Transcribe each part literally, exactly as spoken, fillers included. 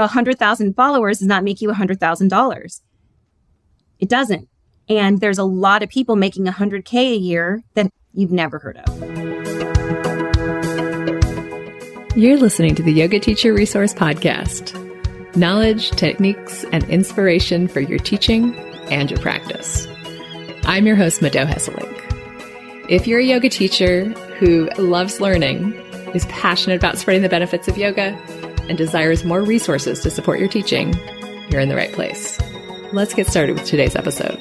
one hundred thousand followers does not make you one hundred thousand dollars. It doesn't. And there's a lot of people making one hundred K a year that you've never heard of. You're listening to the Yoga Teacher Resource Podcast. Knowledge, techniques, and inspiration for your teaching and your practice. I'm your host, Mado Hesselink. If you're a yoga teacher who loves learning, is passionate about spreading the benefits of yoga, and desires more resources to support your teaching, you're in the right place. Let's get started with today's episode.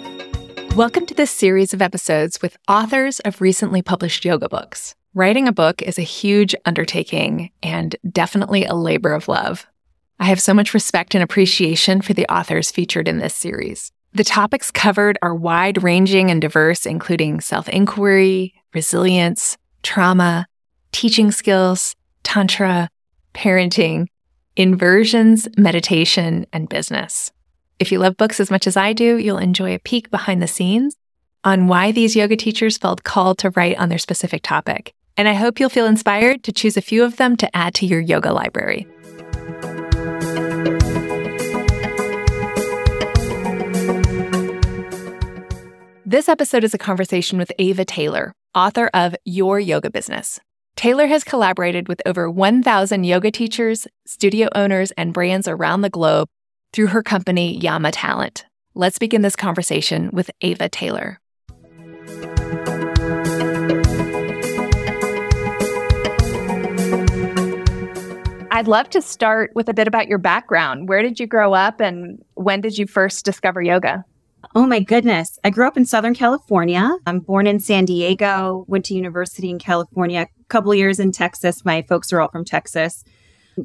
Welcome to this series of episodes with authors of recently published yoga books. Writing a book is a huge undertaking and definitely a labor of love. I have so much respect and appreciation for the authors featured in this series. The topics covered are wide-ranging and diverse, including self-inquiry, resilience, trauma, teaching skills, tantra, parenting, inversions, meditation, and business. If you love books as much as I do, you'll enjoy a peek behind the scenes on why these yoga teachers felt called to write on their specific topic. And I hope you'll feel inspired to choose a few of them to add to your yoga library. This episode is a conversation with Ava Taylor, author of Your Yoga Business. Taylor has collaborated with over one thousand yoga teachers, studio owners, and brands around the globe through her company, YAMA Talent. Let's begin this conversation with Ava Taylor. I'd love to start with a bit about your background. Where did you grow up and when did you first discover yoga? Oh my goodness. I grew up in Southern California. I'm born in San Diego, went to university in California, a couple of years in Texas. My folks are all from Texas.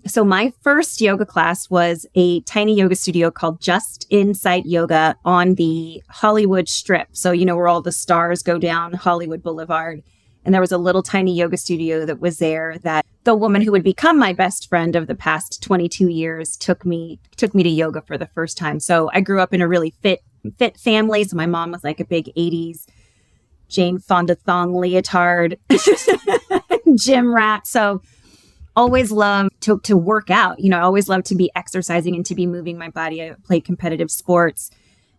So my first yoga class was a tiny yoga studio called Just Insight Yoga on the Hollywood Strip. So, you know, where all the stars go down Hollywood Boulevard. And there was a little tiny yoga studio that was there that the woman who would become my best friend of the past twenty-two years took me, took me to yoga for the first time. So I grew up in a really fit fit families. So my mom was like a big eighties Jane Fonda thong leotard, gym rat. So always loved to, to work out. You know, I always loved to be exercising and to be moving my body. I played competitive sports.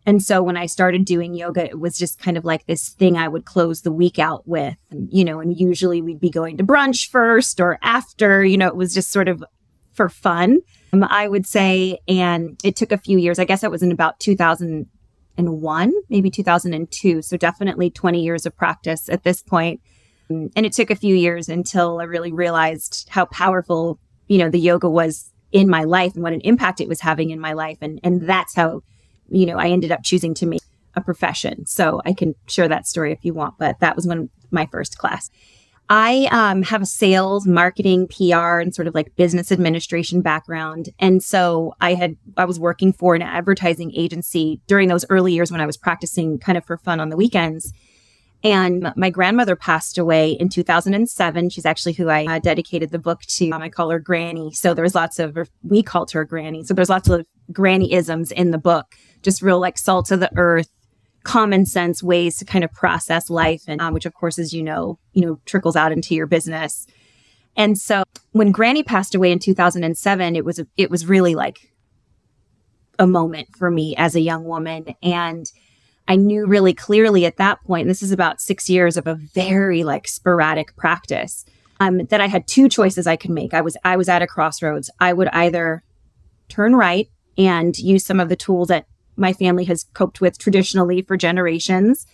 And so when I started doing yoga, it was just kind of like this thing I would close the week out with, you know, and usually we'd be going to brunch first or after, you know, it was just sort of for fun, um, I would say. And it took a few years. I guess it was in about two thousand one, maybe two thousand two. So definitely twenty years of practice at this point. And it took a few years until I really realized how powerful, you know, the yoga was in my life and what an impact it was having in my life. And and that's how, you know, I ended up choosing to make a profession. So I can share that story if you want, but that was when my first class. I um, have a sales, marketing, P R, and sort of like business administration background. And so I had, I was working for an advertising agency during those early years when I was practicing kind of for fun on the weekends. And my grandmother passed away in two thousand seven. She's actually who I uh, dedicated the book to. Um, I call her Granny. So there was lots of, or we called her Granny. So there's lots of Granny-isms in the book, just real like salt of the earth, common sense ways to kind of process life, and um, which of course, as you know, you know, trickles out into your business. And so when Granny passed away in two thousand seven, it was a, it was really like a moment for me as a young woman. And I knew really clearly at that point, this is about six years of a very like sporadic practice, um, that I had two choices I could make. I was I was at a crossroads. I would either turn right and use some of the tools that my family has coped with traditionally for generations,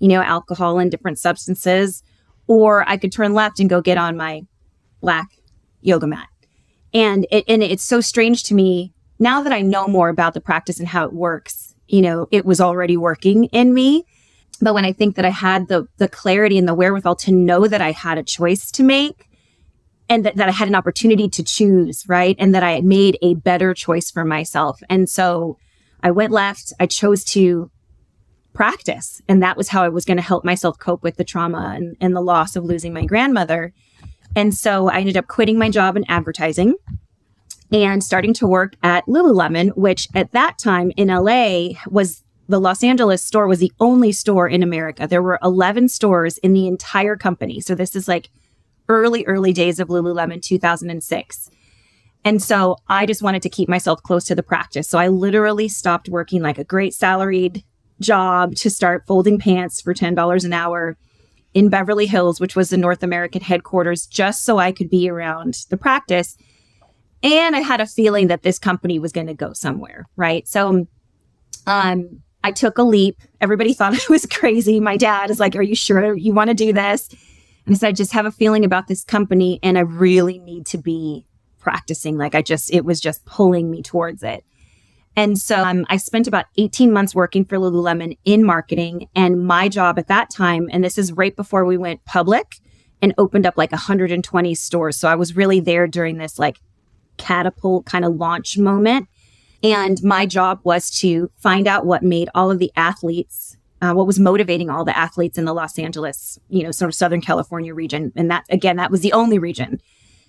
you know, alcohol and different substances, or I could turn left and go get on my black yoga mat. And it, and it's so strange to me now that I know more about the practice and how it works. You know, it was already working in me. But when I think that I had the the clarity and the wherewithal to know that I had a choice to make and that, that I had an opportunity to choose, right? And that I had made a better choice for myself. And so I went left, I chose to practice. And that was how I was going to help myself cope with the trauma and, and the loss of losing my grandmother. And so I ended up quitting my job in advertising and starting to work at Lululemon, which at that time in L A was the Los Angeles store was the only store in America. There were eleven stores in the entire company. So this is like early, early days of Lululemon, two thousand six. And so I just wanted to keep myself close to the practice. So I literally stopped working like a great salaried job to start folding pants for ten dollars an hour in Beverly Hills, which was the North American headquarters, just so I could be around the practice. And I had a feeling that this company was going to go somewhere, right? So um, I took a leap. Everybody thought I was crazy. My dad is like, are you sure you want to do this? And I said, I just have a feeling about this company and I really need to be practicing. Like I just, it was just pulling me towards it. And so um, I spent about eighteen months working for Lululemon in marketing. And my job at that time, and this is right before we went public and opened up like one hundred twenty stores. So I was really there during this like catapult kind of launch moment. And my job was to find out what made all of the athletes, uh, what was motivating all the athletes in the Los Angeles, you know, sort of Southern California region. And that, again, that was the only region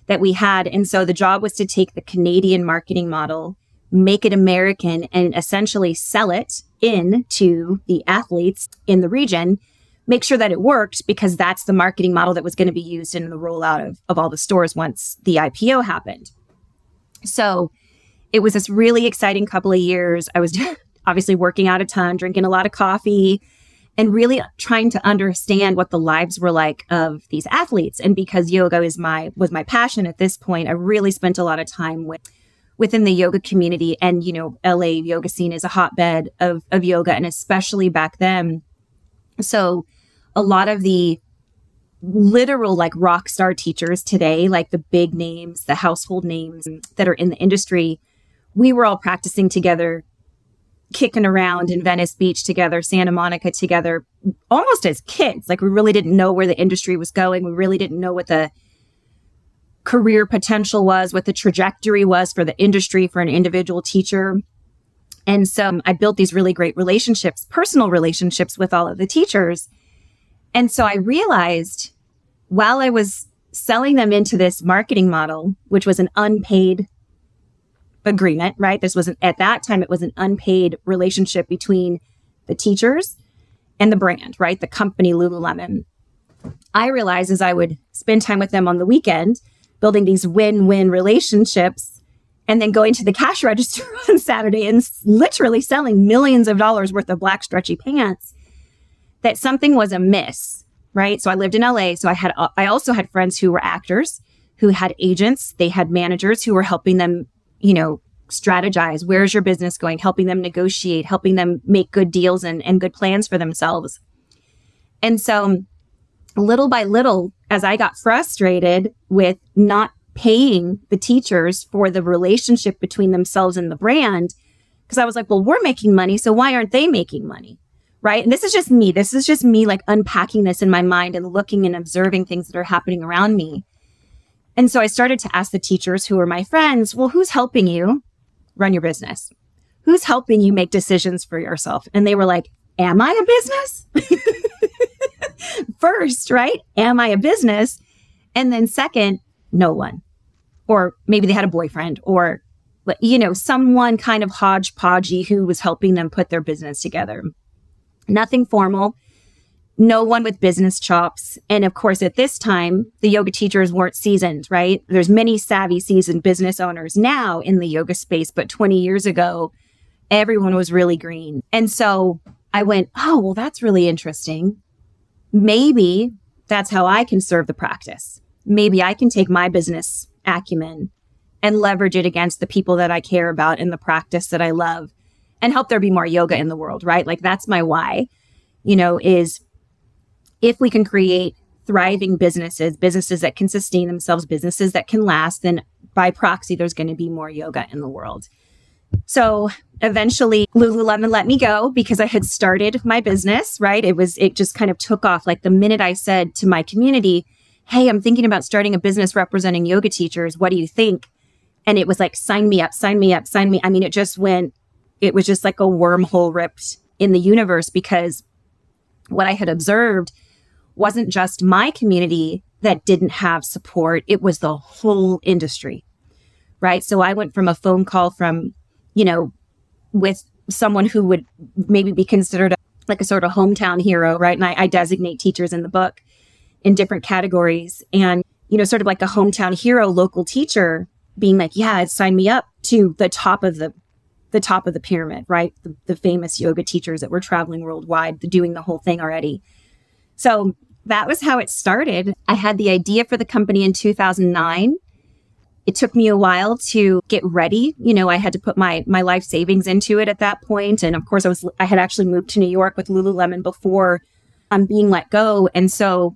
that we had. And so the job was to take the Canadian marketing model, make it American, and essentially sell it in to the athletes in the region, make sure that it worked, because that's the marketing model that was going to be used in the rollout of, of all the stores once the I P O happened. So it was this really exciting couple of years. I was obviously working out a ton, drinking a lot of coffee, and really trying to understand what the lives were like of these athletes. And because yoga is my was my passion at this point, I really spent a lot of time with within the yoga community. And, you know, L A yoga scene is a hotbed of, of yoga, and especially back then. So a lot of the literal like rock star teachers today, like the big names, the household names that are in the industry, we were all practicing together, kicking around in Venice Beach together, Santa Monica together, almost as kids. Like we really didn't know where the industry was going. We really didn't know what the career potential was, what the trajectory was for the industry, for an individual teacher. And so um, I built these really great relationships, personal relationships with all of the teachers. And so I realized while I was selling them into this marketing model, which was an unpaid agreement, right? This was an, at that time, it was an unpaid relationship between the teachers and the brand, right? The company Lululemon. I realized as I would spend time with them on the weekend, building these win-win relationships, and then going to the cash register on Saturday and literally selling millions of dollars worth of black stretchy pants, that something was amiss, right? So I lived in L A. So I had, I also had friends who were actors, who had agents, they had managers who were helping them, you know, strategize, where's your business going, helping them negotiate, helping them make good deals and, and good plans for themselves. And so little by little, as I got frustrated with not paying the teachers for the relationship between themselves and the brand, because I was like, well, we're making money, so why aren't they making money, right? And this is just me. This is just me like unpacking this in my mind and looking and observing things that are happening around me. And so I started to ask the teachers who were my friends, well, who's helping you run your business? Who's helping you make decisions for yourself? And they were like, am I a business? First, right? Am I a business? And then second, no one. Or maybe they had a boyfriend or, you know, someone kind of hodgepodgey who was helping them put their business together. Nothing formal, no one with business chops. And of course, at this time, the yoga teachers weren't seasoned, right? There's many savvy seasoned business owners now in the yoga space, but twenty years ago, everyone was really green. And so I went, oh, well, that's really interesting. Maybe that's how I can serve the practice. Maybe I can take my business acumen and leverage it against the people that I care about and the practice that I love and help there be more yoga in the world, right? Like that's my why, you know, is if we can create thriving businesses, businesses that can sustain themselves, businesses that can last, then by proxy, there's going to be more yoga in the world. So eventually Lululemon let me go because I had started my business, right? It was, it just kind of took off. Like the minute I said to my community, hey, I'm thinking about starting a business representing yoga teachers. What do you think? And it was like, sign me up, sign me up, sign me. I mean, it just went, it was just like a wormhole ripped in the universe, because what I had observed wasn't just my community that didn't have support. It was the whole industry, right? So I went from a phone call from, you know, with someone who would maybe be considered a, like a sort of hometown hero, right? And I, I designate teachers in the book in different categories. And, you know, sort of like a hometown hero, local teacher being like, yeah, sign me up to the top of the the top of the pyramid, right? The, the famous yoga teachers that were traveling worldwide, doing the whole thing already. So that was how it started. I had the idea for the company in two thousand nine. It took me a while to get ready. You know, I had to put my my life savings into it at that point. And of course, I was I had actually moved to New York with Lululemon before um, being let go. And so,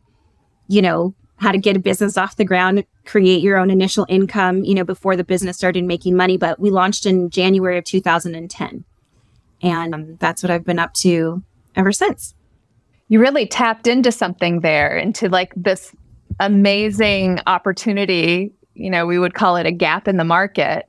you know, how to get a business off the ground, create your own initial income, you know, before the business started making money. But we launched in January of two thousand ten. And um, that's what I've been up to ever since. You really tapped into something there, into like this amazing opportunity. You know, we would call it a gap in the market,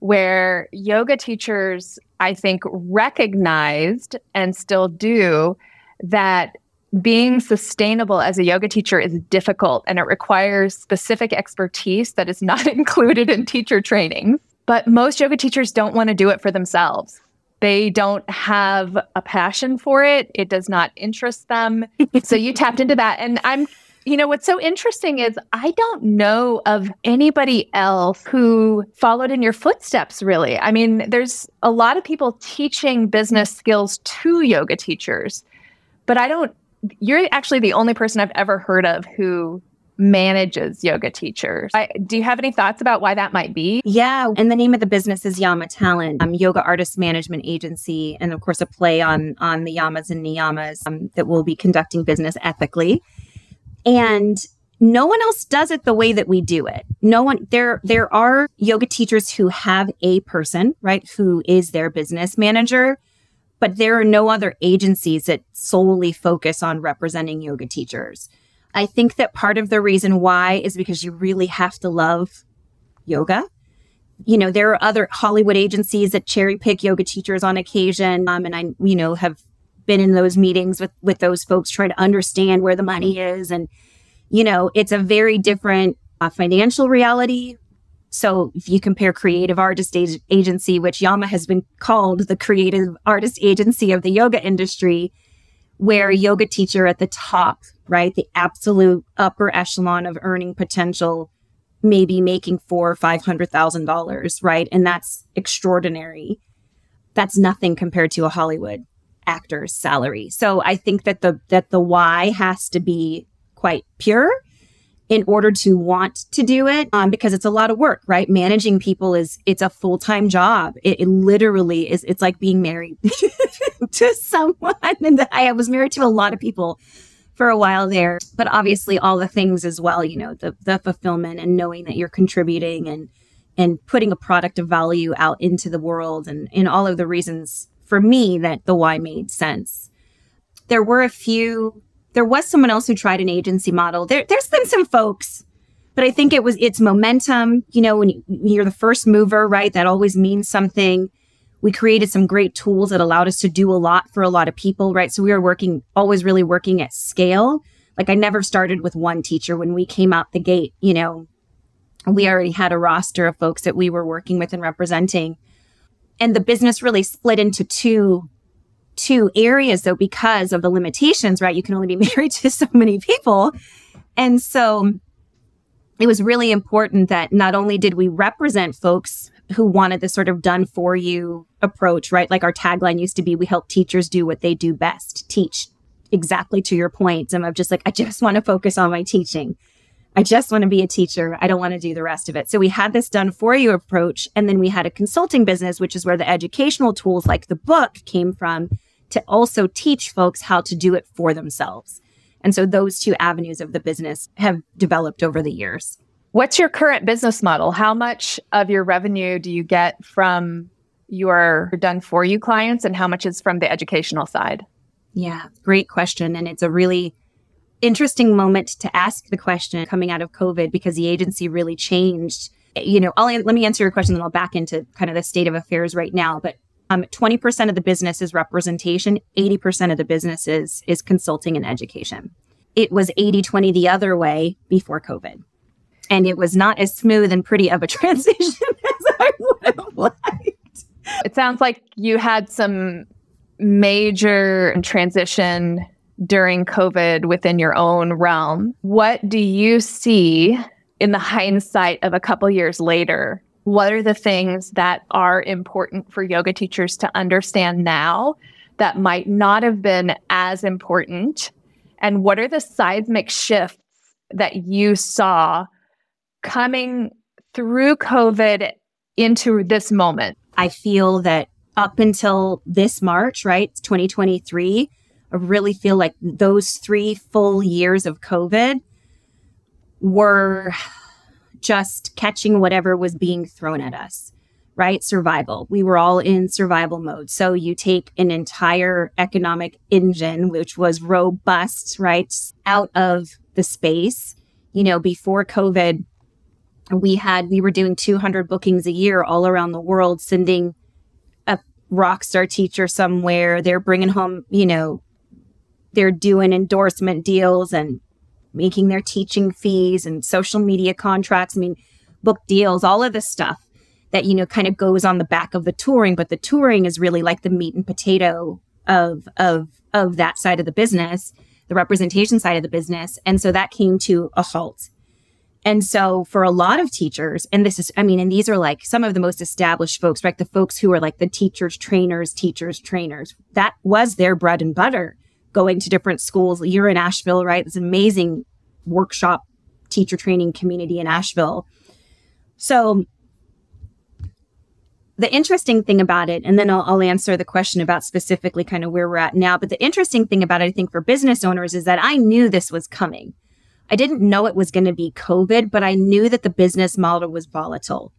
where yoga teachers, I think, recognized and still do that being sustainable as a yoga teacher is difficult and it requires specific expertise that is not included in teacher training. But most yoga teachers don't want to do it for themselves. They don't have a passion for it. It does not interest them. So you tapped into that. And I'm You know, what's so interesting is I don't know of anybody else who followed in your footsteps, really. I mean, there's a lot of people teaching business skills to yoga teachers, but I don't, you're actually the only person I've ever heard of who manages yoga teachers. I, do you have any thoughts about why that might be? Yeah. And the name of the business is YAMA Talent, um, Yoga Artist Management Agency. And of course, a play on, on the yamas and niyamas um, that will be conducting business ethically. And no one else does it the way that we do it. No one, there, there are yoga teachers who have a person, right, who is their business manager, but there are no other agencies that solely focus on representing yoga teachers. I think that part of the reason why is because you really have to love yoga. You know, there are other Hollywood agencies that cherry pick yoga teachers on occasion. Um, and I, you know, have been in those meetings with, with those folks trying to understand where the money is. And, you know, it's a very different uh, financial reality. So if you compare creative artist ag- agency, which YAMA has been called the creative artist agency of the yoga industry, where a yoga teacher at the top, right, the absolute upper echelon of earning potential, maybe making four or five hundred thousand dollars, right? And that's extraordinary. That's nothing compared to a Hollywood actor's salary. So I think that the that the why has to be quite pure in order to want to do it, um, because it's a lot of work, right? Managing people is, it's a full-time job. It, it literally is, it's like being married to someone. And I was married to a lot of people for a while there, but obviously all the things as well, you know, the the fulfillment and knowing that you're contributing and and putting a product of value out into the world, and, and all of the reasons for me that the why made sense. There were a few, there was someone else who tried an agency model. There, there's been some folks, but I think it was, it's momentum. You know, when you, you're the first mover, right? That always means something. We created some great tools that allowed us to do a lot for a lot of people, right? So we were working, always really working at scale. Like I never started with one teacher when we came out the gate, you know, we already had a roster of folks that we were working with and representing. And the business really split into two, two areas, though, because of the limitations, right? You can only be married to so many people. And so it was really important that not only did we represent folks who wanted this sort of done for you approach, right? Like our tagline used to be, we help teachers do what they do best, teach. Exactly to your point. And I'm just like, I just want to focus on my teaching. I just want to be a teacher. I don't want to do the rest of it. So we had this done for you approach. And then we had a consulting business, which is where the educational tools like the book came from, to also teach folks how to do it for themselves. And so those two avenues of the business have developed over the years. What's your current business model? How much of your revenue do you get from your done for you clients, and how much is from the educational side? Yeah, great question. And it's a really interesting moment to ask the question coming out of COVID, because the agency really changed. You know, I'll, let me answer your question, then I'll back into kind of the state of affairs right now. But um, twenty percent of the business is representation. eighty percent of the business is, is consulting and education. It was eighty twenty the other way before COVID. And it was not as smooth and pretty of a transition as I would have liked. It sounds like you had some major transition during COVID within your own realm. What do you see in the hindsight of a couple years later what are the things that are important for yoga teachers to understand now that might not have been as important? And what are the seismic shifts that you saw coming through COVID into this moment? I feel that up until this March, right, twenty twenty-three, I really feel like those three full years of COVID were just catching whatever was being thrown at us, right? Survival. We were all in survival mode. So you take an entire economic engine, which was robust, right, out of the space. You know, before COVID, we had, we were doing two hundred bookings a year all around the world, sending a rock star teacher somewhere. They're bringing home, you know, they're doing endorsement deals and making their teaching fees and social media contracts. I mean, book deals, all of this stuff that, you know, kind of goes on the back of the touring, but the touring is really like the meat and potato of, of, of that side of the business, the representation side of the business. And so that came to a halt. And so for a lot of teachers, and this is, I mean, and these are like some of the most established folks, right? The folks who are like the teachers, trainers, teachers, trainers, that was their bread and butter, going to different schools. You're in Asheville, right? This amazing workshop teacher training community in Asheville. So the interesting thing about it, and then I'll, I'll answer the question about specifically kind of where we're at now. But the interesting thing about it, I think, for business owners is that I knew this was coming. I didn't know it was going to be COVID, but I knew that the business model was volatile,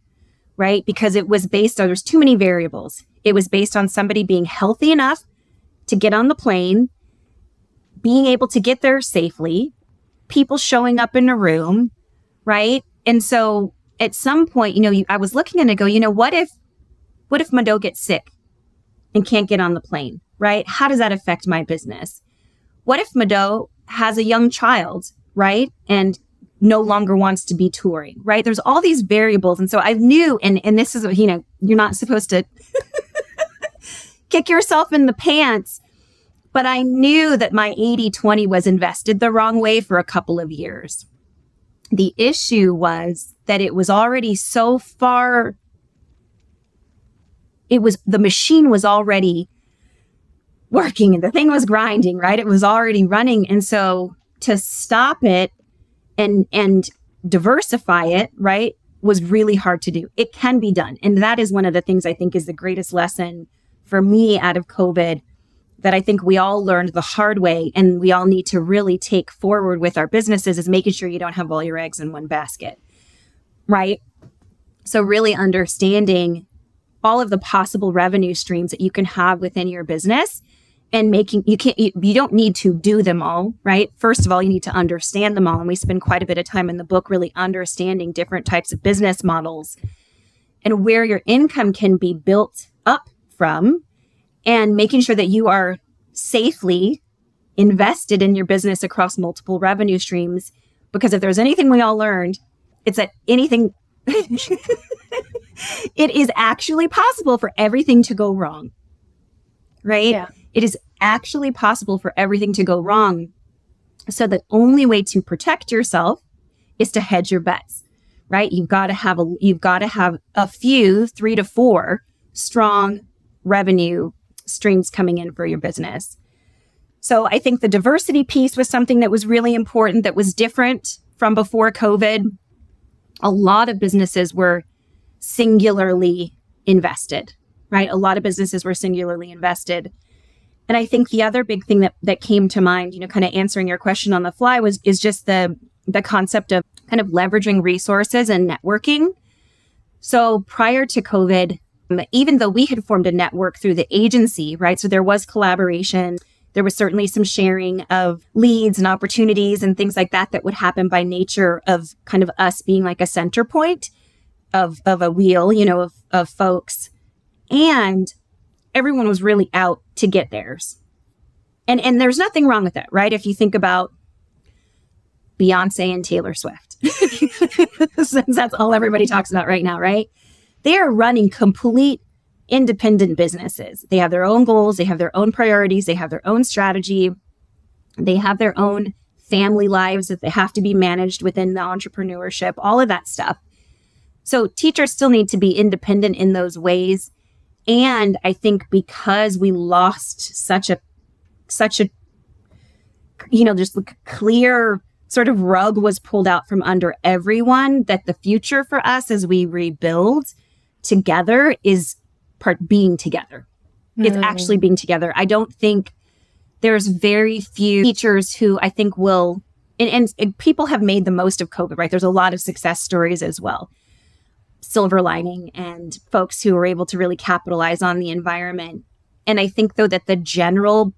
right? Because it was based on, there's too many variables. It was based on somebody being healthy enough to get on the plane, being able to get there safely, people showing up in a room, right? And so at some point, you know, you, I was looking and I go, you know, what if, what if Mado gets sick and can't get on the plane, right? How does that affect my business? What if Mado has a young child, right, and no longer wants to be touring, right? There's all these variables. And so I knew, and, and this is, you know, you're not supposed to kick yourself in the pants, but I knew that my eighty twenty was invested the wrong way for a couple of years. The issue was that it was already so far, it was, the machine was already working and the thing was grinding, right? It was already running. And so to stop it and and diversify it, right, was really hard to do. It can be done. And that is one of the things I think is the greatest lesson for me out of COVID that I think we all learned the hard way and we all need to really take forward with our businesses is making sure you don't have all your eggs in one basket, right? So really understanding all of the possible revenue streams that you can have within your business. And making, you can't, you, you don't need to do them all, right? First of all, you need to understand them all. And we spend quite a bit of time in the book really understanding different types of business models and where your income can be built up from and making sure that you are safely invested in your business across multiple revenue streams. Because if there's anything we all learned, it's that anything, it is actually possible for everything to go wrong, right? Yeah. It is actually possible for everything to go wrong. So the only way to protect yourself is to hedge your bets, right? You've got to have a, you've got to have a few, three to four strong revenue streams coming in for your business. So I think the diversity piece was something that was really important, that was different from before COVID. A lot of businesses were singularly invested, right? A lot of businesses were singularly invested. And I think the other big thing that, that came to mind, you know, kind of answering your question on the fly was, is just the, the concept of kind of leveraging resources and networking. So prior to COVID, even though we had formed a network through the agency, right? So there was collaboration. There was certainly some sharing of leads and opportunities and things like that that would happen by nature of kind of us being like a center point of, of a wheel, you know, of, of folks. And everyone was really out to get theirs. And and there's nothing wrong with that, right? If you think about Beyonce and Taylor Swift, since that's all everybody talks about right now, right? They are running complete independent businesses. They have their own goals. They have their own priorities. They have their own strategy. They have their own family lives that they have to be managed within the entrepreneurship, all of that stuff. So teachers still need to be independent in those ways. And I think because we lost such a, such a, you know, just like clear sort of rug was pulled out from under everyone, that the future for us as we rebuild together is part being together. Mm. It's actually being together. I don't think there's very few teachers who I think will, and, and, and people have made the most of COVID, right? There's a lot of success stories as well. Silver lining and folks who are able to really capitalize on the environment. And I think though that the general,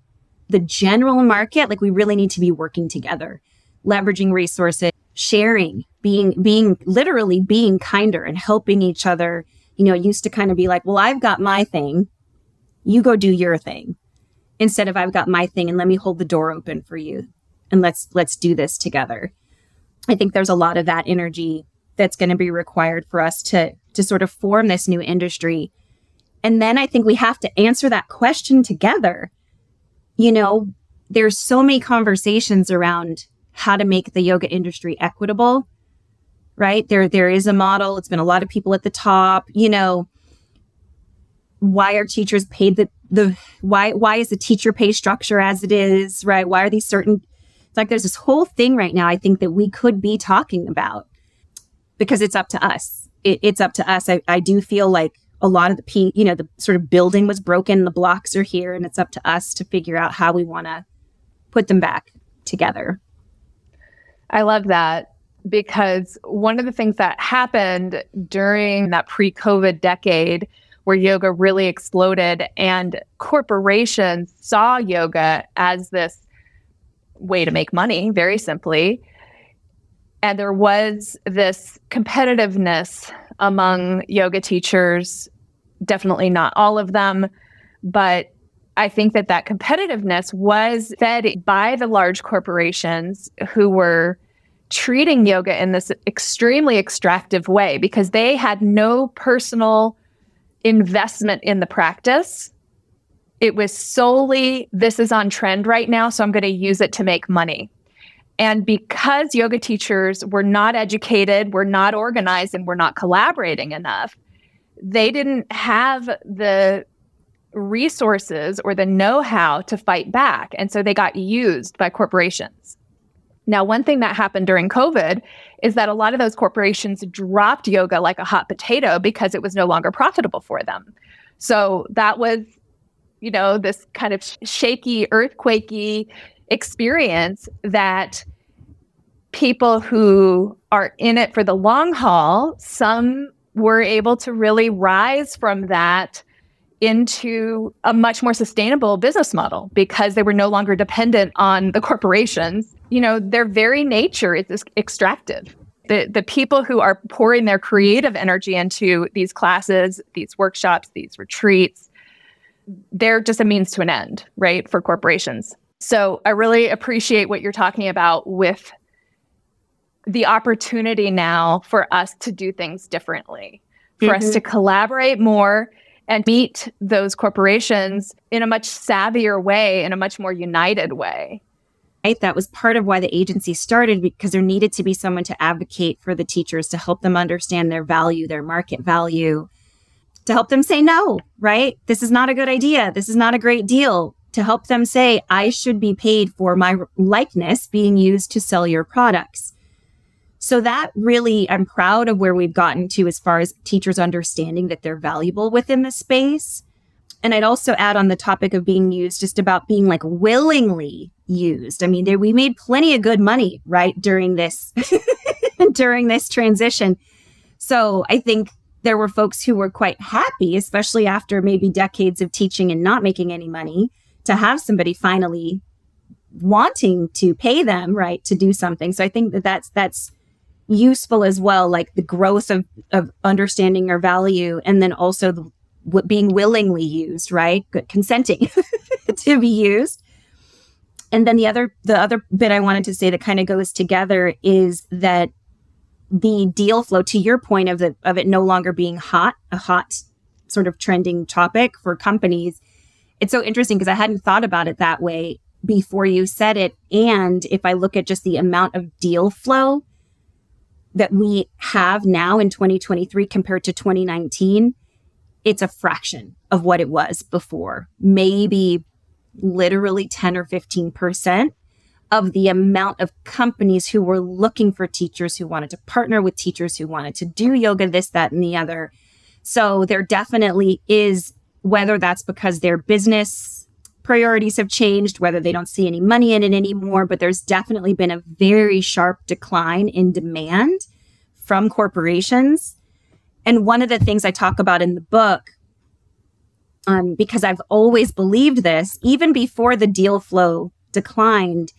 the general market, like we really need to be working together, leveraging resources, sharing, being, being literally being kinder and helping each other. You know, it used to kind of be like, well, I've got my thing, you go do your thing, instead of I've got my thing and let me hold the door open for you. And let's, let's do this together. I think there's a lot of that energy that's going to be required for us to, to sort of form this new industry. And then I think we have to answer that question together. You know, there's so many conversations around how to make the yoga industry equitable, right? There, there is a model. It's been a lot of people at the top. You know, why are teachers paid the, the why, why is the teacher pay structure as it is, right? Why are these certain, it's like there's this whole thing right now I think that we could be talking about. Because it's up to us. It, it's up to us. I, I do feel like a lot of the, pe- you know, the sort of building was broken. The blocks are here, and it's up to us to figure out how we want to put them back together. I love that, because one of the things that happened during that pre-COVID decade where yoga really exploded and corporations saw yoga as this way to make money, very simply. And there was this competitiveness among yoga teachers, definitely not all of them, but I think that that competitiveness was fed by the large corporations who were treating yoga in this extremely extractive way because they had no personal investment in the practice. It was solely, this is on trend right now, so I'm going to use it to make money. And because yoga teachers were not educated, were not organized, and were not collaborating enough, they didn't have the resources or the know-how to fight back. And so they got used by corporations. Now, one thing that happened during COVID is that a lot of those corporations dropped yoga like a hot potato because it was no longer profitable for them. So that was, you know, this kind of shaky, earthquakey experience that people who are in it for the long haul, some were able to really rise from that into a much more sustainable business model because they were no longer dependent on the corporations. You know, their very nature is extractive. The, the people who are pouring their creative energy into these classes, these workshops, these retreats, they're just a means to an end, right, for corporations. So I really appreciate what you're talking about with the opportunity now for us to do things differently, for mm-hmm. us to collaborate more and meet those corporations in a much savvier way, in a much more united way. Right. That was part of why the agency started, because there needed to be someone to advocate for the teachers, to help them understand their value, their market value, to help them say no, right? This is not a good idea. This is not a great deal. To help them say, I should be paid for my likeness being used to sell your products. So that really, I'm proud of where we've gotten to as far as teachers understanding that they're valuable within the space. And I'd also add on the topic of being used, just about being like willingly used. I mean, there, we made plenty of good money, right, during this, during this transition. So I think there were folks who were quite happy, especially after maybe decades of teaching and not making any money, to have somebody finally wanting to pay them, right, to do something. So I think that that's, that's useful as well, like the growth of, of understanding your value, and then also the, what being willingly used, right, consenting to be used. And then the other, the other bit I wanted to say that kind of goes together is that the deal flow, to your point of the, of it no longer being hot, a hot sort of trending topic for companies. It's so interesting because I hadn't thought about it that way before you said it. And if I look at just the amount of deal flow that we have now in twenty twenty-three compared to twenty nineteen, it's a fraction of what it was before. Maybe literally ten or fifteen percent of the amount of companies who were looking for teachers, who wanted to partner with teachers, who wanted to do yoga, this, that, and the other. So there definitely is, whether that's because their business priorities have changed, whether they don't see any money in it anymore, but there's definitely been a very sharp decline in demand from corporations. And one of the things I talk about in the book, um, because I've always believed this, even before the deal flow declined,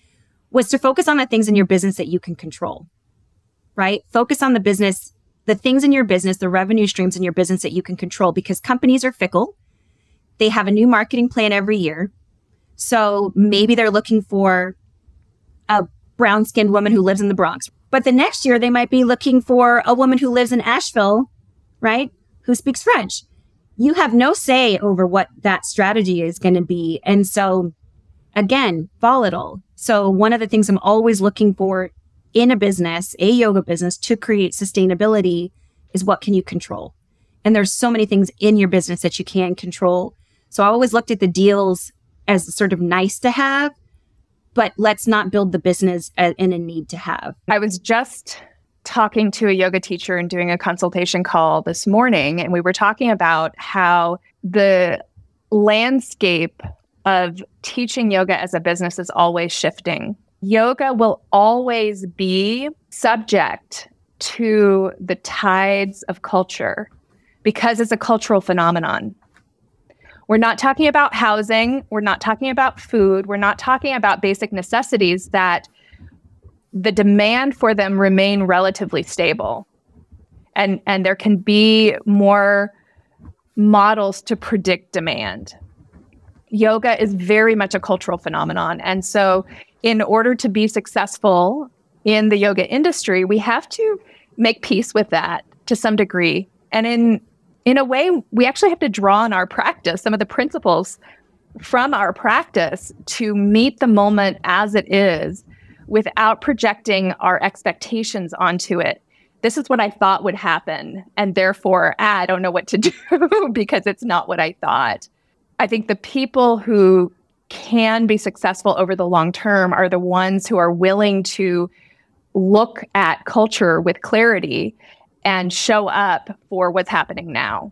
was to focus on the things in your business that you can control, right? Focus on the business, the things in your business, the revenue streams in your business that you can control, because companies are fickle. They have a new marketing plan every year. So maybe they're looking for a brown-skinned woman who lives in the Bronx. But the next year, they might be looking for a woman who lives in Asheville, right, who speaks French. You have no say over what that strategy is going to be. And so, again, volatile. So one of the things I'm always looking for in a business, a yoga business, to create sustainability is what can you control? And there's so many things in your business that you can control. So I always looked at the deals as sort of nice to have, but let's not build the business as in a need to have. I was just talking to a yoga teacher and doing a consultation call this morning, and we were talking about how the landscape of teaching yoga as a business is always shifting. Yoga will always be subject to the tides of culture, because it's a cultural phenomenon. We're not talking about housing. We're not talking about food. We're not talking about basic necessities that the demand for them remain relatively stable. And, and there can be more models to predict demand. Yoga is very much a cultural phenomenon. And so in order to be successful in the yoga industry, we have to make peace with that to some degree. And in In a way, we actually have to draw on our practice, some of the principles from our practice, to meet the moment as it is without projecting our expectations onto it. This is what I thought would happen, and therefore, ah, I don't know what to do because it's not what I thought. I think the people who can be successful over the long term are the ones who are willing to look at culture with clarity and show up for what's happening now.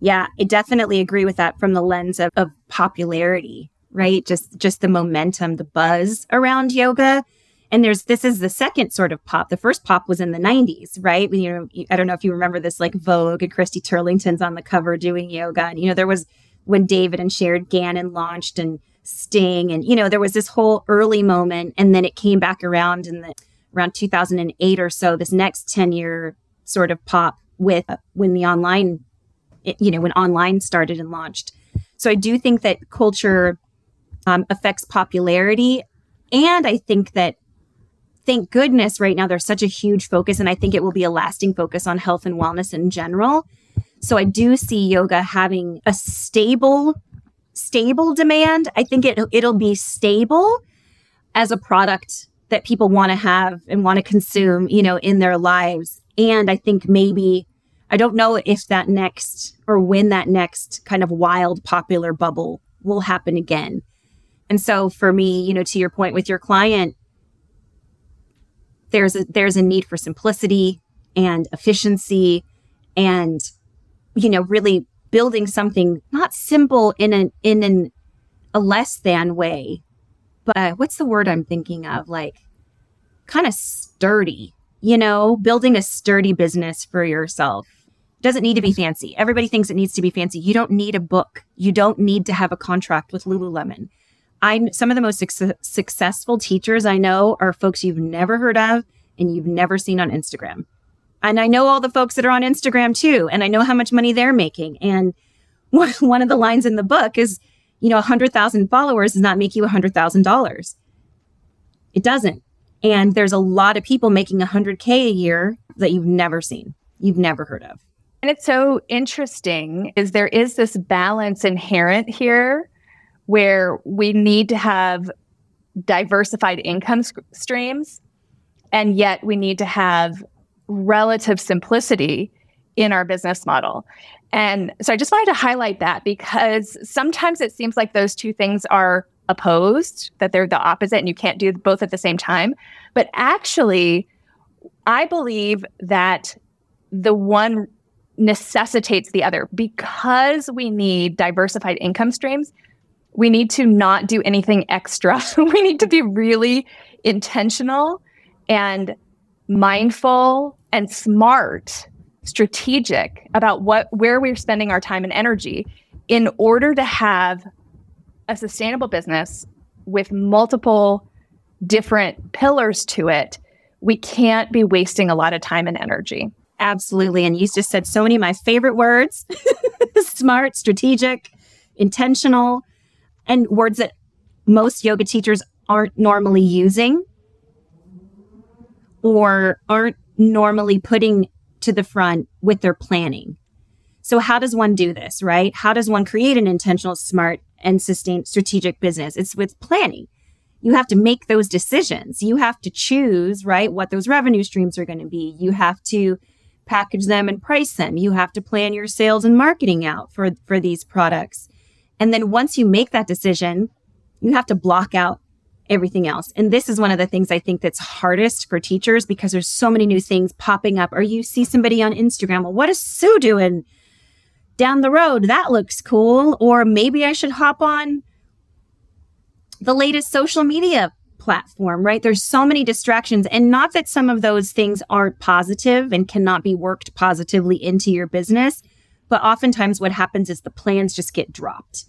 Yeah, I definitely agree with that from the lens of, of popularity, right? Just just the momentum, the buzz around yoga. And there's this is the second sort of pop. The first pop was in the nineties, right? You know, I don't know if you remember this, like Vogue and Christy Turlington's on the cover doing yoga. And, you know, there was when David and Sherrod Gannon launched and Sting. And, you know, there was this whole early moment. And then it came back around in the around two thousand eight or so, this next ten-year sort of pop with uh, when the online, you know, when online started and launched. So I do think that culture um, affects popularity. And I think that, thank goodness, right now there's such a huge focus, and I think it will be a lasting focus on health and wellness in general. So I do see yoga having a stable, stable demand. I think it, it'll be stable as a product that people want to have and want to consume, you know, in their lives. And I think maybe, I don't know if that next or when that next kind of wild popular bubble will happen again. And so for me, you know, to your point with your client, there's a, there's a need for simplicity and efficiency and, you know, really building something not simple in an, in an, a less than way, but uh, what's the word I'm thinking of? Like kind of sturdy. You know, building a sturdy business for yourself. It doesn't need to be fancy. Everybody thinks it needs to be fancy. You don't need a book. You don't need to have a contract with Lululemon. I some of the most su- successful teachers I know are folks you've never heard of and you've never seen on Instagram. And I know all the folks that are on Instagram too, and I know how much money they're making. And one, one of the lines in the book is, you know, one hundred thousand followers does not make you one hundred thousand dollars. It doesn't. And there's a lot of people making one hundred K a year that you've never seen, you've never heard of. And it's so interesting is there is this balance inherent here where we need to have diversified income sc- streams, and yet we need to have relative simplicity in our business model. And so I just wanted to highlight that, because sometimes it seems like those two things are opposed, that they're the opposite and you can't do both at the same time. But actually, I believe that the one necessitates the other. Because we need diversified income streams, we need to not do anything extra. We need to be really intentional and mindful and smart, strategic about what where we're spending our time and energy in order to have a sustainable business with multiple different pillars to it. We can't be wasting a lot of time and energy. Absolutely. And you just said so many of my favorite words, smart, strategic, intentional, and words that most yoga teachers aren't normally using or aren't normally putting to the front with their planning. So how does one do this, right? How does one create an intentional, smart, and sustained strategic business? It's with planning. You have to make those decisions. You have to choose, right, what those revenue streams are going to be. You have to package them and price them. You have to plan your sales and marketing out for, for these products. And then once you make that decision, you have to block out everything else. And this is one of the things I think that's hardest for teachers, because there's so many new things popping up. Or you see somebody on Instagram, well, what is Sue doing down the road? That looks cool. Or maybe I should hop on the latest social media platform, right? There's so many distractions. And not that some of those things aren't positive and cannot be worked positively into your business, but oftentimes what happens is the plans just get dropped,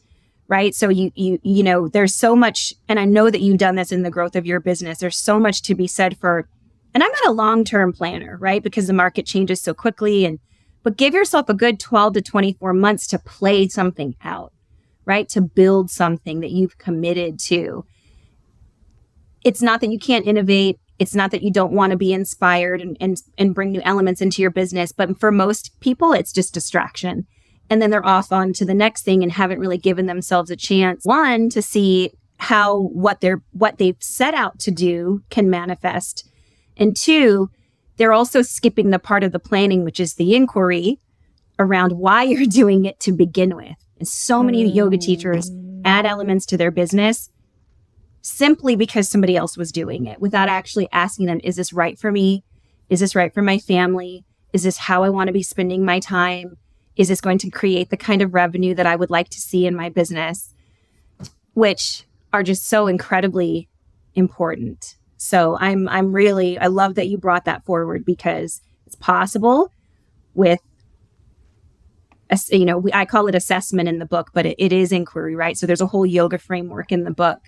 right? So you, you, you know, there's so much, and I know that you've done this in the growth of your business. There's so much to be said for, and I'm not a long-term planner, right? Because the market changes so quickly, and, but give yourself a good twelve to twenty-four months to play something out, right? To build something that you've committed to. It's not that you can't innovate. It's not that you don't want to be inspired and, and, and bring new elements into your business. But for most people, it's just distraction. And then they're off on to the next thing and haven't really given themselves a chance, one, to see how what they're what they've set out to do can manifest. And two, they're also skipping the part of the planning, which is the inquiry around why you're doing it to begin with. And so many mm. yoga teachers add elements to their business simply because somebody else was doing it, without actually asking them, is this right for me? Is this right for my family? Is this how I want to be spending my time? Is this going to create the kind of revenue that I would like to see in my business? Which are just so incredibly important. So I'm I'm really, I love that you brought that forward, because it's possible with, a, you know, we, I call it assessment in the book, but it, it is inquiry, right? So there's a whole yoga framework in the book.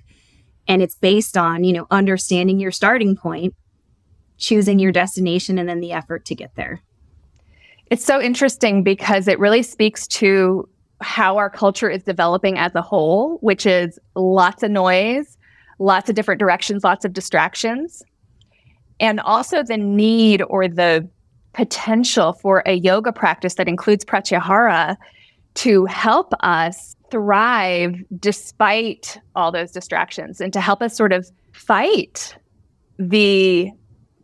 And it's based on, you know, understanding your starting point, choosing your destination, and then the effort to get there. It's so interesting, because it really speaks to how our culture is developing as a whole, which is lots of noise, lots of different directions, lots of distractions, and also the need or the potential for a yoga practice that includes pratyahara to help us thrive despite all those distractions, and to help us sort of fight the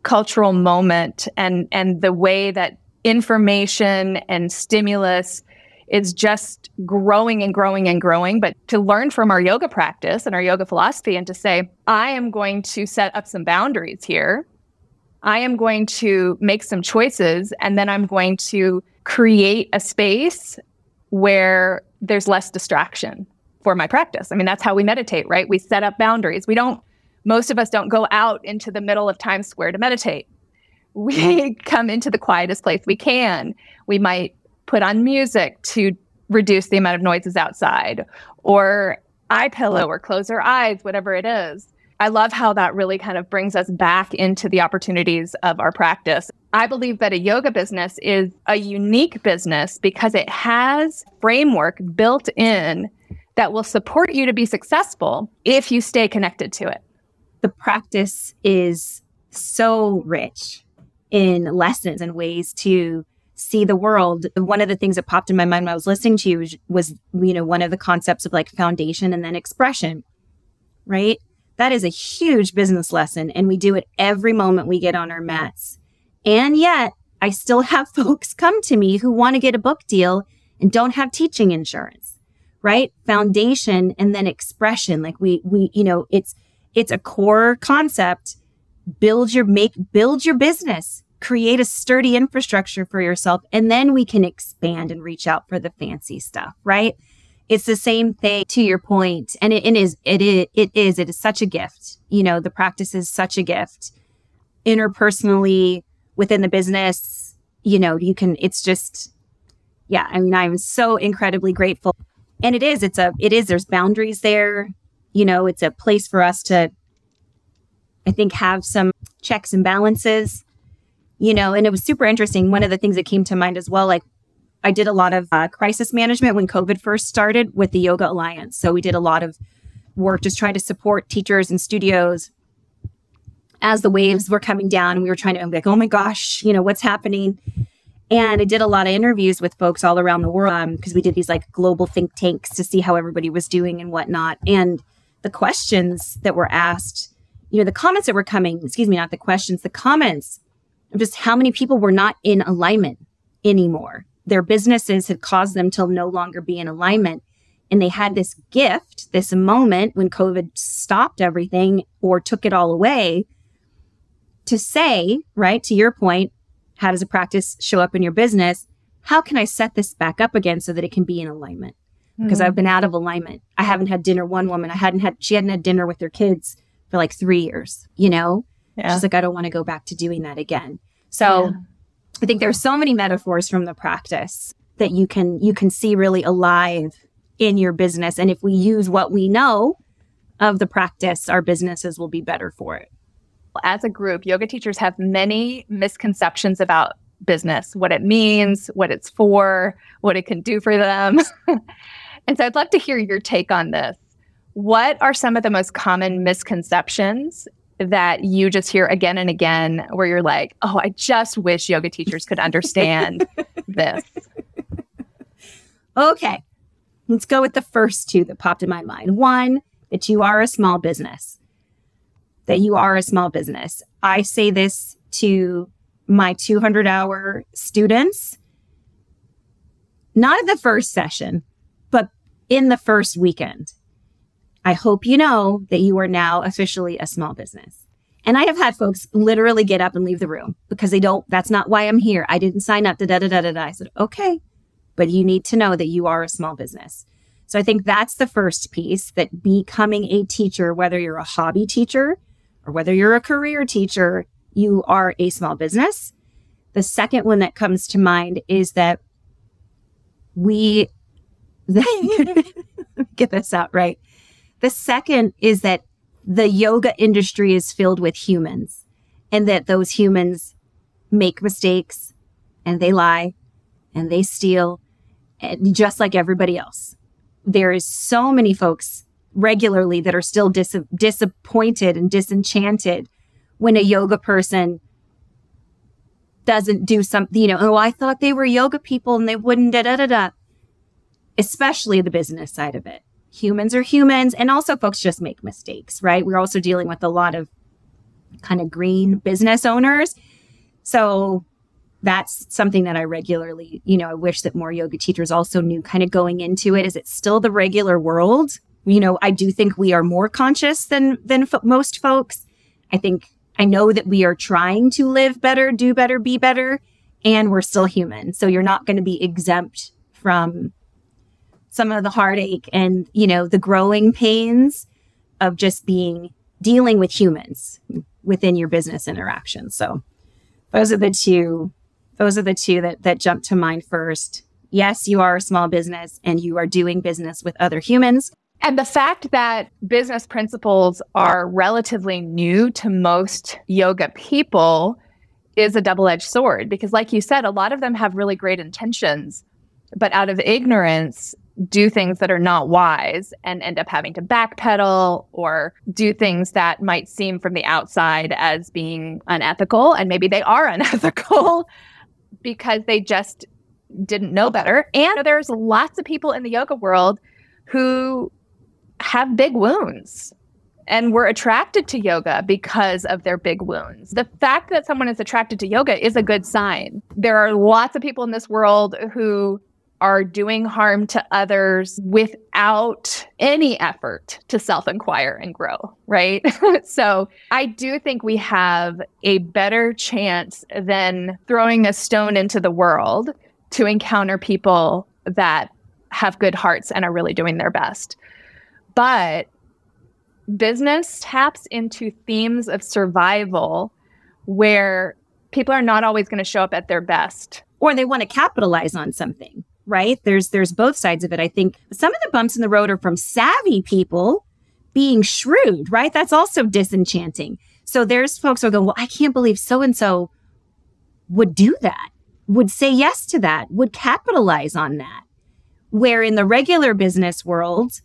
cultural moment and, and the way that information and stimulus is just growing and growing and growing. But to learn from our yoga practice and our yoga philosophy, and to say, I am going to set up some boundaries here. I am going to make some choices, and then I'm going to create a space where there's less distraction for my practice. I mean, that's how we meditate, right? We set up boundaries. We don't, most of us don't go out into the middle of Times Square to meditate. We come into the quietest place we can. We might put on music to reduce the amount of noises outside, or eye pillow, or close our eyes, whatever it is. I love how that really kind of brings us back into the opportunities of our practice. I believe that a yoga business is a unique business because it has framework built in that will support you to be successful if you stay connected to it. The practice is so rich in lessons and ways to see the world. One of the things that popped in my mind when I was listening to you was, you know, one of the concepts of like foundation and then expression, right? That is a huge business lesson, and we do it every moment we get on our mats. And yet I still have folks come to me who want to get a book deal and don't have teaching insurance, right? Foundation and then expression. Like we, we, you know, it's, it's a core concept. Build your, make, build your business, create a sturdy infrastructure for yourself. And then we can expand and reach out for the fancy stuff, right? It's the same thing to your point. And it, it is, it is, it is, it is such a gift. You know, the practice is such a gift interpersonally within the business. You know, you can, it's just, yeah, I mean, I'm so incredibly grateful. And it is, it's a, it is, there's boundaries there. You know, it's a place for us to, I think, have some checks and balances, you know, and it was super interesting. One of the things that came to mind as well, like I did a lot of uh, crisis management when COVID first started with the Yoga Alliance. So we did a lot of work just trying to support teachers and studios as the waves were coming down. And we were trying to be like, oh my gosh, you know, what's happening? And I did a lot of interviews with folks all around the world because um, we did these like global think tanks to see how everybody was doing and whatnot. And the questions that were asked, you know, the comments that were coming, excuse me, not the questions, the comments of just how many people were not in alignment anymore. Their businesses had caused them to no longer be in alignment. And they had this gift, this moment when COVID stopped everything or took it all away to say, right, to your point, how does a practice show up in your business? How can I set this back up again so that it can be in alignment? Because mm-hmm. I've been out of alignment. I haven't had dinner. One woman, I hadn't had, she hadn't had dinner with her kids for like three years, you know? Yeah. She's like, I don't want to go back to doing that again. So yeah. I think there's so many metaphors from the practice that you can you can see really alive in your business. And if we use what we know of the practice, our businesses will be better for it. As a group, yoga teachers have many misconceptions about business, what it means, what it's for, what it can do for them. And so I'd love to hear your take on this. What are some of the most common misconceptions that you just hear again and again where you're like, oh, I just wish yoga teachers could understand this? Okay, let's go with the first two that popped in my mind. One, that you are a small business, that you are a small business. I say this to my two hundred hour students, not in the first session, but in the first weekend. I hope you know that you are now officially a small business. And I have had folks literally get up and leave the room because they don't, that's not why I'm here. I didn't sign up, da da da da da da. I said, okay, but you need to know that you are a small business. So I think that's the first piece, that becoming a teacher, whether you're a hobby teacher or whether you're a career teacher, you are a small business. The second one that comes to mind is that we, get this out right. The second is that the yoga industry is filled with humans, and that those humans make mistakes and they lie and they steal, and just like everybody else. There is so many folks regularly that are still dis- disappointed and disenchanted when a yoga person doesn't do something, you know, oh, I thought they were yoga people and they wouldn't da da da da, especially the business side of it. Humans are humans, and also folks just make mistakes, right? We're also dealing with a lot of kind of green business owners. So that's something that I regularly, you know, I wish that more yoga teachers also knew kind of going into it. Is it still the regular world? You know, I do think we are more conscious than than fo- most folks. I think, I know that we are trying to live better, do better, be better, and we're still human. So you're not going to be exempt from some of the heartache and, you know, the growing pains of just being, dealing with humans within your business interactions. So those are the two, those are the two that, that jump to mind first. Yes, you are a small business and you are doing business with other humans. And the fact that business principles are relatively new to most yoga people is a double-edged sword, because like you said, a lot of them have really great intentions, but out of ignorance, do things that are not wise and end up having to backpedal or do things that might seem from the outside as being unethical. And maybe they are unethical because they just didn't know better. And there's lots of people in the yoga world who have big wounds and were attracted to yoga because of their big wounds. The fact that someone is attracted to yoga is a good sign. There are lots of people in this world who are doing harm to others without any effort to self-inquire and grow, right? So I do think we have a better chance than throwing a stone into the world to encounter people that have good hearts and are really doing their best. But business taps into themes of survival where people are not always going to show up at their best. Or they want to capitalize on something. Right? There's there's both sides of it. I think some of the bumps in the road are from savvy people being shrewd, right? That's also disenchanting. So there's folks who are going, well, I can't believe so-and-so would do that, would say yes to that, would capitalize on that. Where in the regular business world,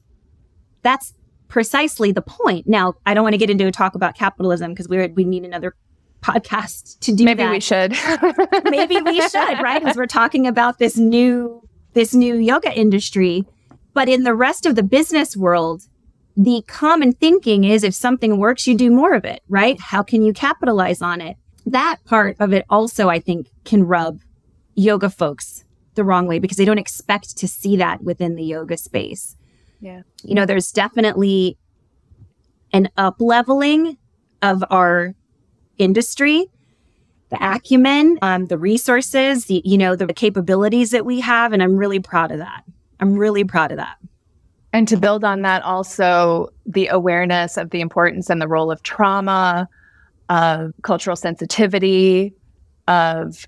that's precisely the point. Now, I don't want to get into a talk about capitalism because we we need another podcast to do Maybe that. Maybe we should. Maybe we should, right? Because we're talking about this new... this new yoga industry. But in the rest of the business world, the common thinking is if something works, you do more of it, right? How can you capitalize on it? That part of it also, I think, can rub yoga folks the wrong way because they don't expect to see that within the yoga space. Yeah. You know, there's definitely an up-leveling of our industry. The acumen, um, the resources, the, you know, the capabilities that we have. And I'm really proud of that. I'm really proud of that. And to build on that, also the awareness of the importance and the role of trauma, of cultural sensitivity, of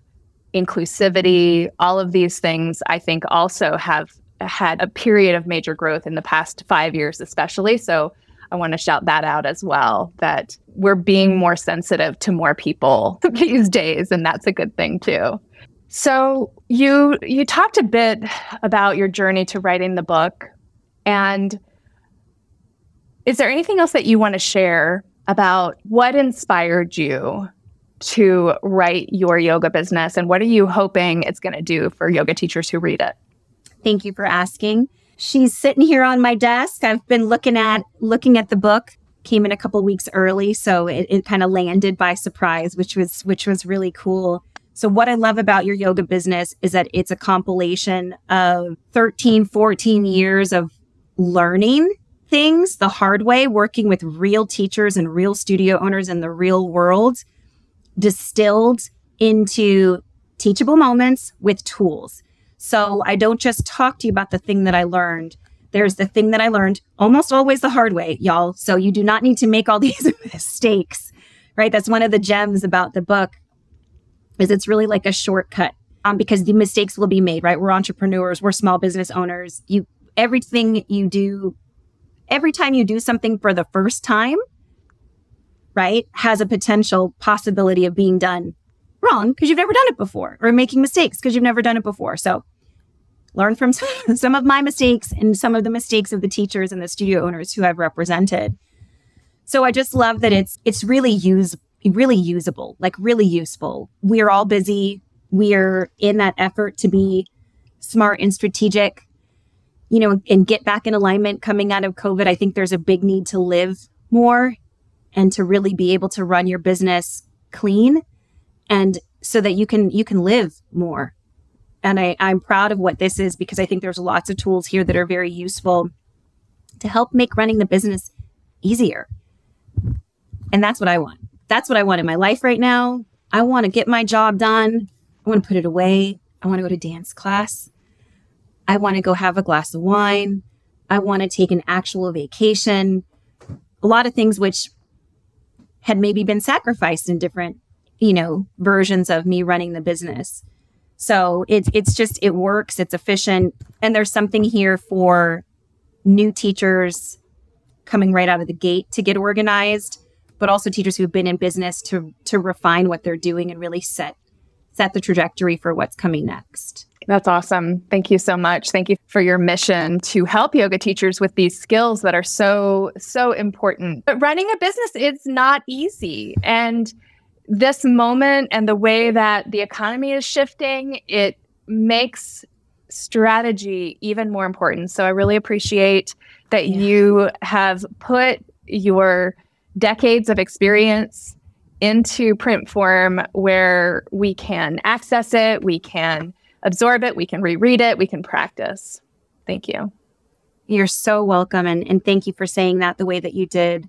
inclusivity, all of these things, I think also have had a period of major growth in the past five years, especially. So I want to shout that out as well, that we're being more sensitive to more people these days, and that's a good thing too. So you you talked a bit about your journey to writing the book, and is there anything else that you want to share about what inspired you to write Your Yoga Business, and what are you hoping it's going to do for yoga teachers who read it? Thank you for asking. She's sitting here on my desk. I've been looking at looking at the book. Came in a couple weeks early, so it, it kind of landed by surprise, which was which was really cool. So what I love about Your Yoga Business is that it's a compilation of thirteen, fourteen years of learning things the hard way, working with real teachers and real studio owners in the real world, distilled into teachable moments with tools. So I don't just talk to you about the thing that I learned. There's the thing that I learned, almost always the hard way, y'all. So you do not need to make all these mistakes, right? That's one of the gems about the book, is it's really like a shortcut um, because the mistakes will be made, right? We're entrepreneurs, we're small business owners. You, everything you do, every time you do something for the first time, right, has a potential possibility of being done wrong because you've never done it before, or making mistakes because you've never done it before. So learn from some of my mistakes and some of the mistakes of the teachers and the studio owners who I've represented. So I just love that it's it's really use really usable, like really useful. We're all busy. We're in that effort to be smart and strategic, you know, and get back in alignment coming out of COVID. I think there's a big need to live more and to really be able to run your business clean, and so that you can you can live more. And I, I'm proud of what this is because I think there's lots of tools here that are very useful to help make running the business easier. And that's what I want. That's what I want in my life right now. I want to get my job done. I want to put it away. I want to go to dance class. I want to go have a glass of wine. I want to take an actual vacation. A lot of things which had maybe been sacrificed in different, you know, versions of me running the business. So it's it's just, it works, it's efficient, and there's something here for new teachers coming right out of the gate to get organized, but also teachers who've been in business to to refine what they're doing and really set set the trajectory for what's coming next. That's awesome. Thank you so much. Thank you for your mission to help yoga teachers with these skills that are so, so important. But running a business, it's not easy. And this moment and the way that the economy is shifting, it makes strategy even more important. So I really appreciate that yeah. you have put your decades of experience into print form where we can access it, we can absorb it, we can reread it, we can practice. Thank you. You're so welcome. And, and thank you for saying that the way that you did.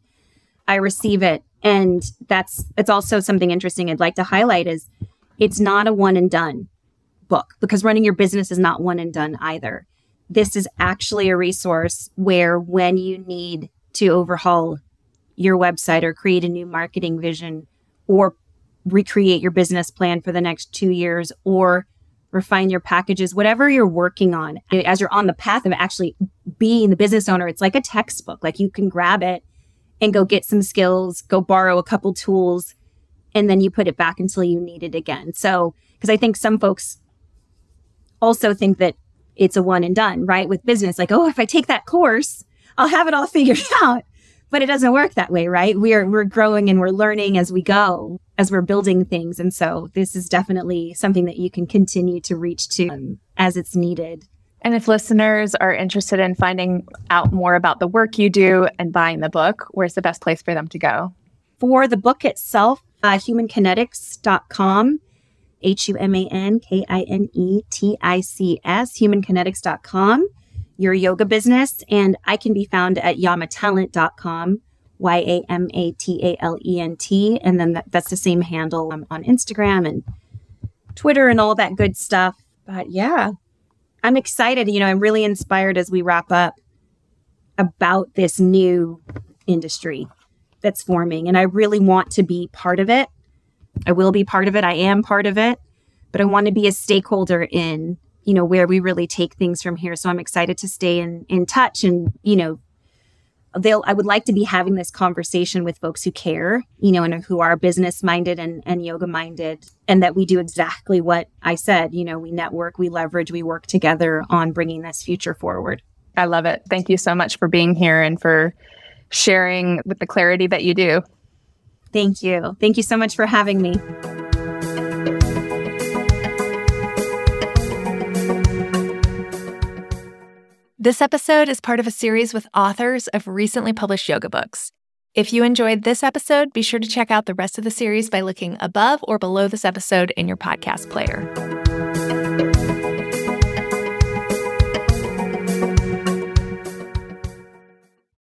I receive it. And that's, it's also something interesting I'd like to highlight is it's not a one and done book, because running your business is not one and done either. This is actually a resource where when you need to overhaul your website or create a new marketing vision or recreate your business plan for the next two years or refine your packages, whatever you're working on, as you're on the path of actually being the business owner, it's like a textbook. Like you can grab it and go get some skills, go borrow a couple tools, and then you put it back until you need it again. So, because I think some folks also think that it's a one and done, right? With business, like, oh, if I take that course, I'll have it all figured out. But it doesn't work that way, right? We're we're growing and we're learning as we go, as we're building things. And so this is definitely something that you can continue to reach to um, as it's needed. And if listeners are interested in finding out more about the work you do and buying the book, where's the best place for them to go? For the book itself, uh, human kinetics dot com, H U M A N K I N E T I C S, human kinetics dot com. Your Yoga Business, and I can be found at yama talent dot com, Y A M A T A L E N T. And then that, that's the same handle um, on Instagram and Twitter and all that good stuff. But yeah, I'm excited. You know, I'm really inspired as we wrap up about this new industry that's forming. And I really want to be part of it. I will be part of it. I am part of it. But I want to be a stakeholder in you know, where we really take things from here. So I'm excited to stay in, in touch and, you know, they'll, I would like to be having this conversation with folks who care, you know, and who are business minded and, and yoga minded, and that we do exactly what I said, you know, we network, we leverage, we work together on bringing this future forward. I love it. Thank you so much for being here and for sharing with the clarity that you do. Thank you. Thank you so much for having me. This episode is part of a series with authors of recently published yoga books. If you enjoyed this episode, be sure to check out the rest of the series by looking above or below this episode in your podcast player.